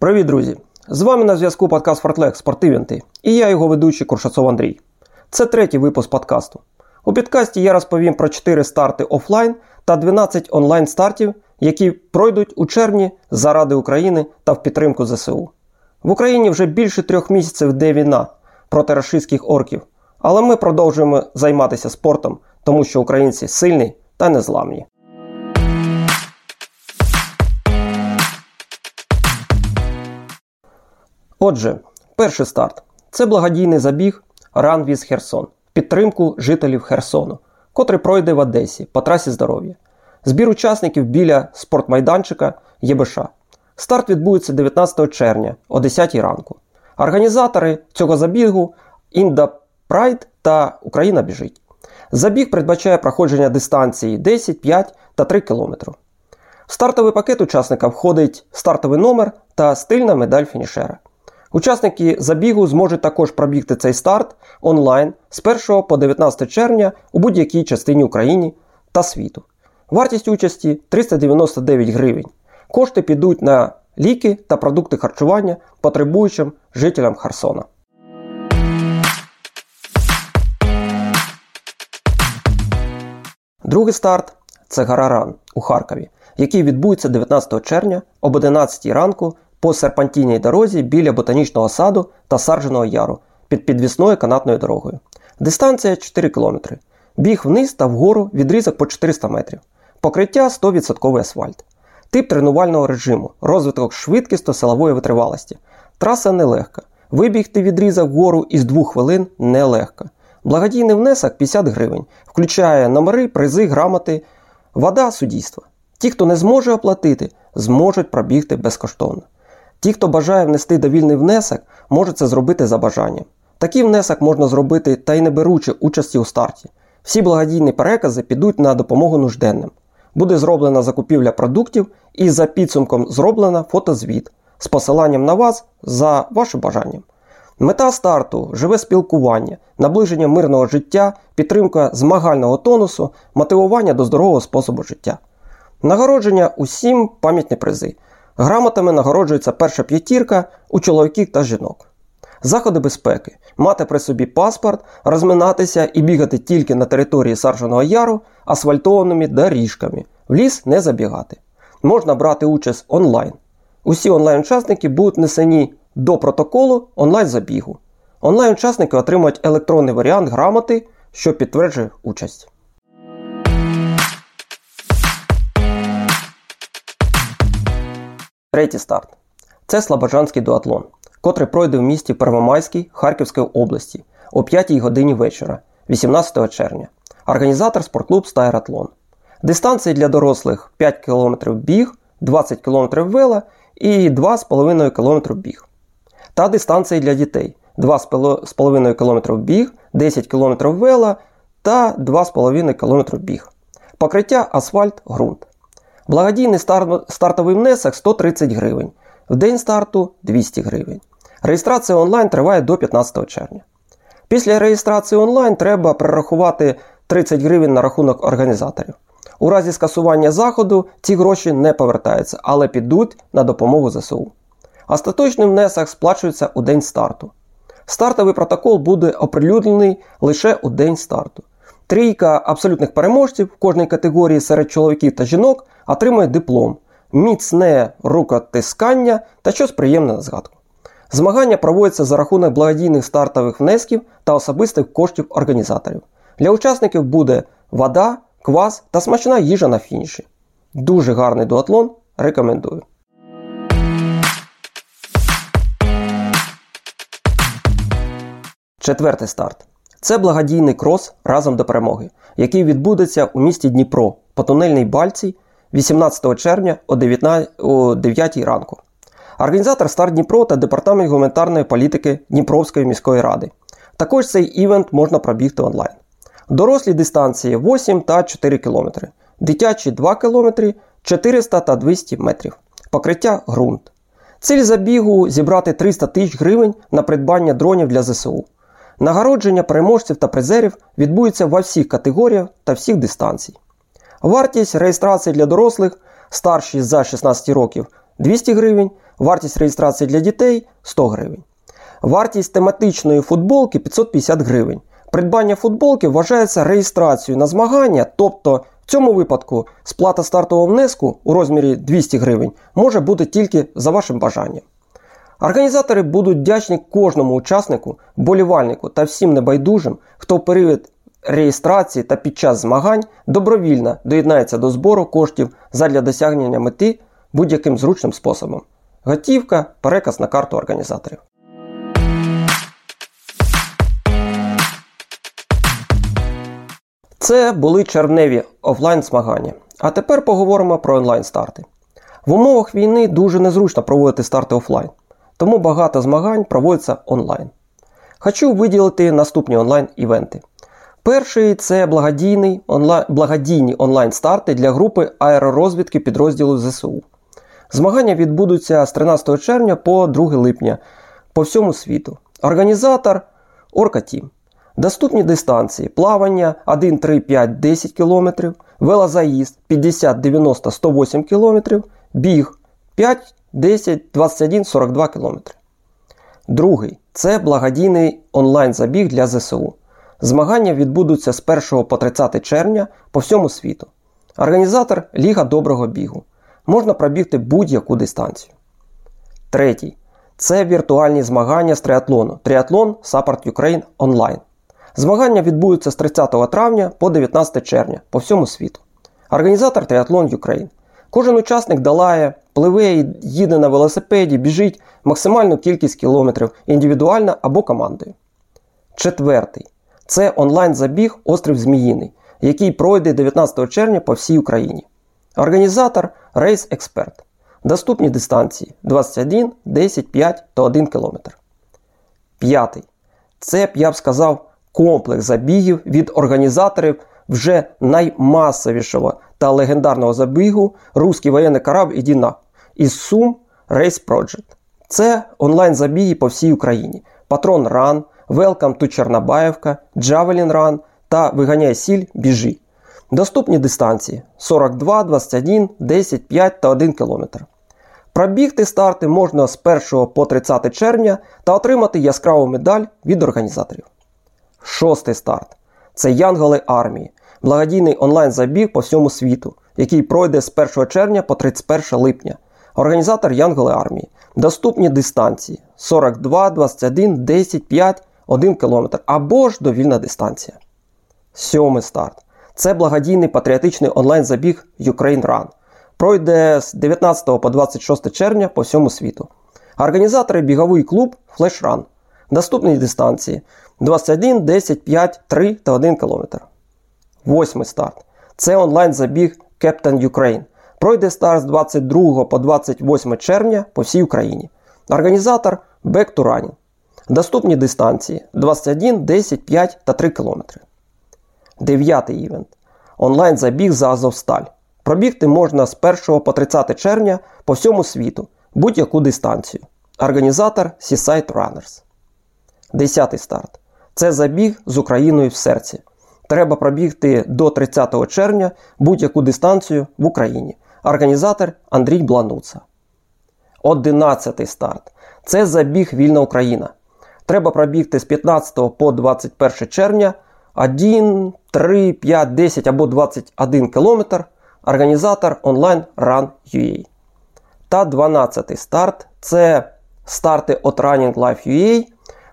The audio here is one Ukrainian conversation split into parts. Привіт, друзі! З вами на зв'язку подкаст «Фартлек Спортивенти» і я його ведучий Коршацов Андрій. Це третій випуск подкасту. У підкасті я розповім про 4 старти офлайн та 12 онлайн стартів, які пройдуть у червні заради України та в підтримку ЗСУ. В Україні вже більше 3 місяців йде війна проти рашистських орків, але ми продовжуємо займатися спортом, тому що українці сильні та незламні. Отже, перший старт – це благодійний забіг Run with Kherson в підтримку жителів Херсону, котрий пройде в Одесі по трасі здоров'я. Збір учасників біля спортмайданчика ЄБШ. Старт відбудеться 19 червня о 10 ранку. Організатори цього забігу – Inda Pride та «Україна біжить». Забіг передбачає проходження дистанції 10, 5 та 3 км. В стартовий пакет учасника входить стартовий номер та стильна медаль фінішера. Учасники забігу зможуть також пробігти цей старт онлайн з 1 по 19 червня у будь-якій частині України та світу. Вартість участі – 399 гривень. Кошти підуть на ліки та продукти харчування потребуючим жителям Херсона. Другий старт – це Gora Run у Харкові, який відбудеться 19 червня об 11 ранку по серпантійній дорозі біля Ботанічного саду та Сарженого яру під підвісною канатною дорогою. Дистанція 4 км. Біг вниз та вгору відрізок по 400 метрів. Покриття 100% асфальт. Тип тренувального режиму, розвиток швидкість силової витривалості. Траса нелегка. Вибігти відрізок вгору із 2 хвилин нелегко. Благодійний внесок 50 гривень. Включає номери, призи, грамоти, вода, суддівство. Ті, хто не зможе оплатити, зможуть пробігти безкоштовно. Ті, хто бажає внести довільний внесок, можуть це зробити за бажанням. Такий внесок можна зробити та й не беручи участі у старті. Всі благодійні перекази підуть на допомогу нужденним. Буде зроблена закупівля продуктів і за підсумком зроблена фотозвіт з посиланням на вас за вашим бажанням. Мета старту – живе спілкування, наближення мирного життя, підтримка змагального тонусу, мотивування до здорового способу життя. Нагородження усім пам'ятні призи. Грамотами нагороджується перша 5 у чоловіків та жінок. Заходи безпеки. Мати при собі паспорт, розминатися і бігати тільки на території Сарженого яру асфальтованими доріжками. В ліс не забігати. Можна брати участь онлайн. Усі онлайн-учасники будуть внесені до протоколу онлайн-забігу. Онлайн-учасники отримують електронний варіант грамоти, що підтверджує участь. Третій старт. Це Слабожанський дуатлон, котрий пройде в місті Первомайській Харківської області о 5 годині вечора, 18 червня. Організатор спортклуб «Стайр». Дистанції для дорослих 5 км біг, 20 км вела і 2,5 км біг. Та дистанції для дітей 2,5 км біг, 10 км вела та 2,5 км біг. Покриття асфальт, ґрунт. Благодійний стартовий внесок 130 гривень, в день старту 200 гривень. Реєстрація онлайн триває до 15 червня. Після реєстрації онлайн треба перерахувати 30 гривень на рахунок організаторів. У разі скасування заходу ці гроші не повертаються, але підуть на допомогу ЗСУ. Остаточний внесок сплачується у день старту. Стартовий протокол буде оприлюднений лише у день старту. 3 абсолютних переможців в кожній категорії серед чоловіків та жінок отримує диплом, міцне рукотискання та щось приємне на згадку. Змагання проводяться за рахунок благодійних стартових внесків та особистих коштів організаторів. Для учасників буде вода, квас та смачна їжа на фініші. Дуже гарний дуатлон, рекомендую. Четвертий старт. Це благодійний крос «Разом до перемоги», який відбудеться у місті Дніпро по тунельній Бальці 18 червня о 9 ранку. Організатор «Стар Дніпро» та Департамент гуманітарної політики Дніпровської міської ради. Також цей івент можна пробігти онлайн. Дорослі дистанції 8 та 4 км, дитячі 2 км, 400 та 200 метрів. Покриття – ґрунт. Ціль забігу – зібрати 300 тисяч гривень на придбання дронів для ЗСУ. Нагородження переможців та призерів відбудеться во всіх категоріях та всіх дистанцій. Вартість реєстрації для дорослих старші за 16 років – 200 гривень, Вартість реєстрації для дітей – 100 гривень. Вартість тематичної футболки – 550 гривень. Придбання футболки вважається реєстрацією на змагання, тобто в цьому випадку сплата стартового внеску у розмірі 200 гривень може бути тільки за вашим бажанням. Організатори будуть вдячні кожному учаснику, болівальнику та всім небайдужим, хто в період реєстрації та під час змагань добровільно доєднається до збору коштів задля досягнення мети будь-яким зручним способом. Готівка, переказ на карту організаторів. Це були червневі офлайн-змагання. А тепер поговоримо про онлайн-старти. В умовах війни дуже незручно проводити старти офлайн, тому багато змагань проводиться онлайн. Хочу виділити наступні онлайн-івенти. Перший – це благодійні онлайн-старти для групи аеророзвідки підрозділу ЗСУ. Змагання відбудуться з 13 червня по 2 липня по всьому світу. Організатор – Orca Team. Доступні дистанції: плавання 1, 3, 5, 10 км, велозаїзд 50, 90, 108 км, біг 5, 10, 21, 42 км. Другий – це благодійний онлайн-забіг для ЗСУ. Змагання відбудуться з 1 по 30 червня по всьому світу. Організатор – Ліга доброго бігу. Можна пробігти будь-яку дистанцію. Третій – це віртуальні змагання з триатлону. Триатлон Support Ukraine онлайн. Змагання відбудуться з 30 травня по 19 червня по всьому світу. Організатор Триатлон Ukraine. Кожен учасник долає, пливе, їде на велосипеді, біжить максимальну кількість кілометрів індивідуально або командою. Четвертий – це онлайн-забіг Острів Зміїний, який пройде 19 червня по всій Україні. Організатор Race Expert. Доступні дистанції: 21, 10, 5 та 1 км. П'ятий – це, я б сказав, комплекс забігів від організаторів вже наймасовішого та легендарного забігу «Руський воєнний корабль і Діна» із Sum Race Project. Це онлайн-забіги по всій Україні. Патрон Run, Welcome to Чорнобаївка, Javelin Run та «Виганяй сіль, біжи». Доступні дистанції – 42, 21, 10, 5 та 1 км. Пробігти старти можна з 1 по 30 червня та отримати яскраву медаль від організаторів. Шостий старт – це «Янголи Армії» – благодійний онлайн-забіг по всьому світу, який пройде з 1 червня по 31 липня. Організатор «Янголи Армії». Доступні дистанції – 42, 21, 10, 5, 1 км або ж довільна дистанція. Сьомий старт – це благодійний патріотичний онлайн-забіг «Ukraine Run». Пройде з 19 по 26 червня по всьому світу. Організатори – біговий клуб «Flash Run». Доступні дистанції – 21, 10, 5, 3 та 1 км. Восьмий старт – це онлайн-забіг Captain Ukraine. Пройде старт з 22 по 28 червня по всій Україні. Організатор – Back to Running. Доступні дистанції – 21, 10, 5 та 3 км. Дев'ятий івент – онлайн-забіг за Азовсталь. Пробігти можна з 1 по 30 червня по всьому світу, будь-яку дистанцію. Організатор – Seaside Runners. Десятий старт – це забіг з Україною в серці. Треба пробігти до 30 червня будь-яку дистанцію в Україні. Організатор – Андрій Блануця. 11-й старт – це забіг «Вільна Україна». Треба пробігти з 15 по 21 червня 1, 3, 5, 10 або 21 км. Організатор – онлайн Run UA. Та 12-й старт – це старти от Running Life UA.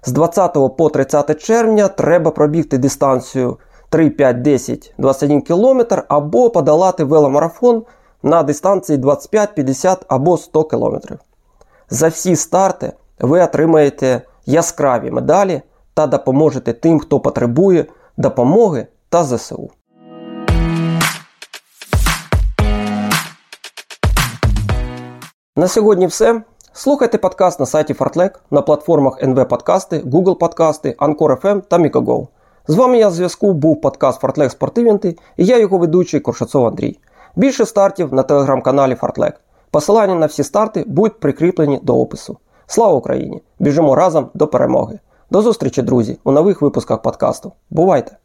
З 20 по 30 червня треба пробігти дистанцію 3, 5, 10, 21 км або подолати веломарафон на дистанції 25, 50 або 100 км. За всі старти ви отримаєте яскраві медалі та допоможете тим, хто потребує допомоги та ЗСУ. На сьогодні все. Слухайте подкаст на сайті Фартлек, на платформах НВ Подкасти, Google Подкасти, Anchor FM та Мікого. З вами я в зв'язку був подкаст Фартлек Спортивенти і я його ведучий Коршацов Андрій. Більше стартів на телеграм-каналі Фартлек. Посилання на всі старти будуть прикріплені до опису. Слава Україні! Біжимо разом до перемоги! До зустрічі, друзі, у нових випусках подкасту. Бувайте!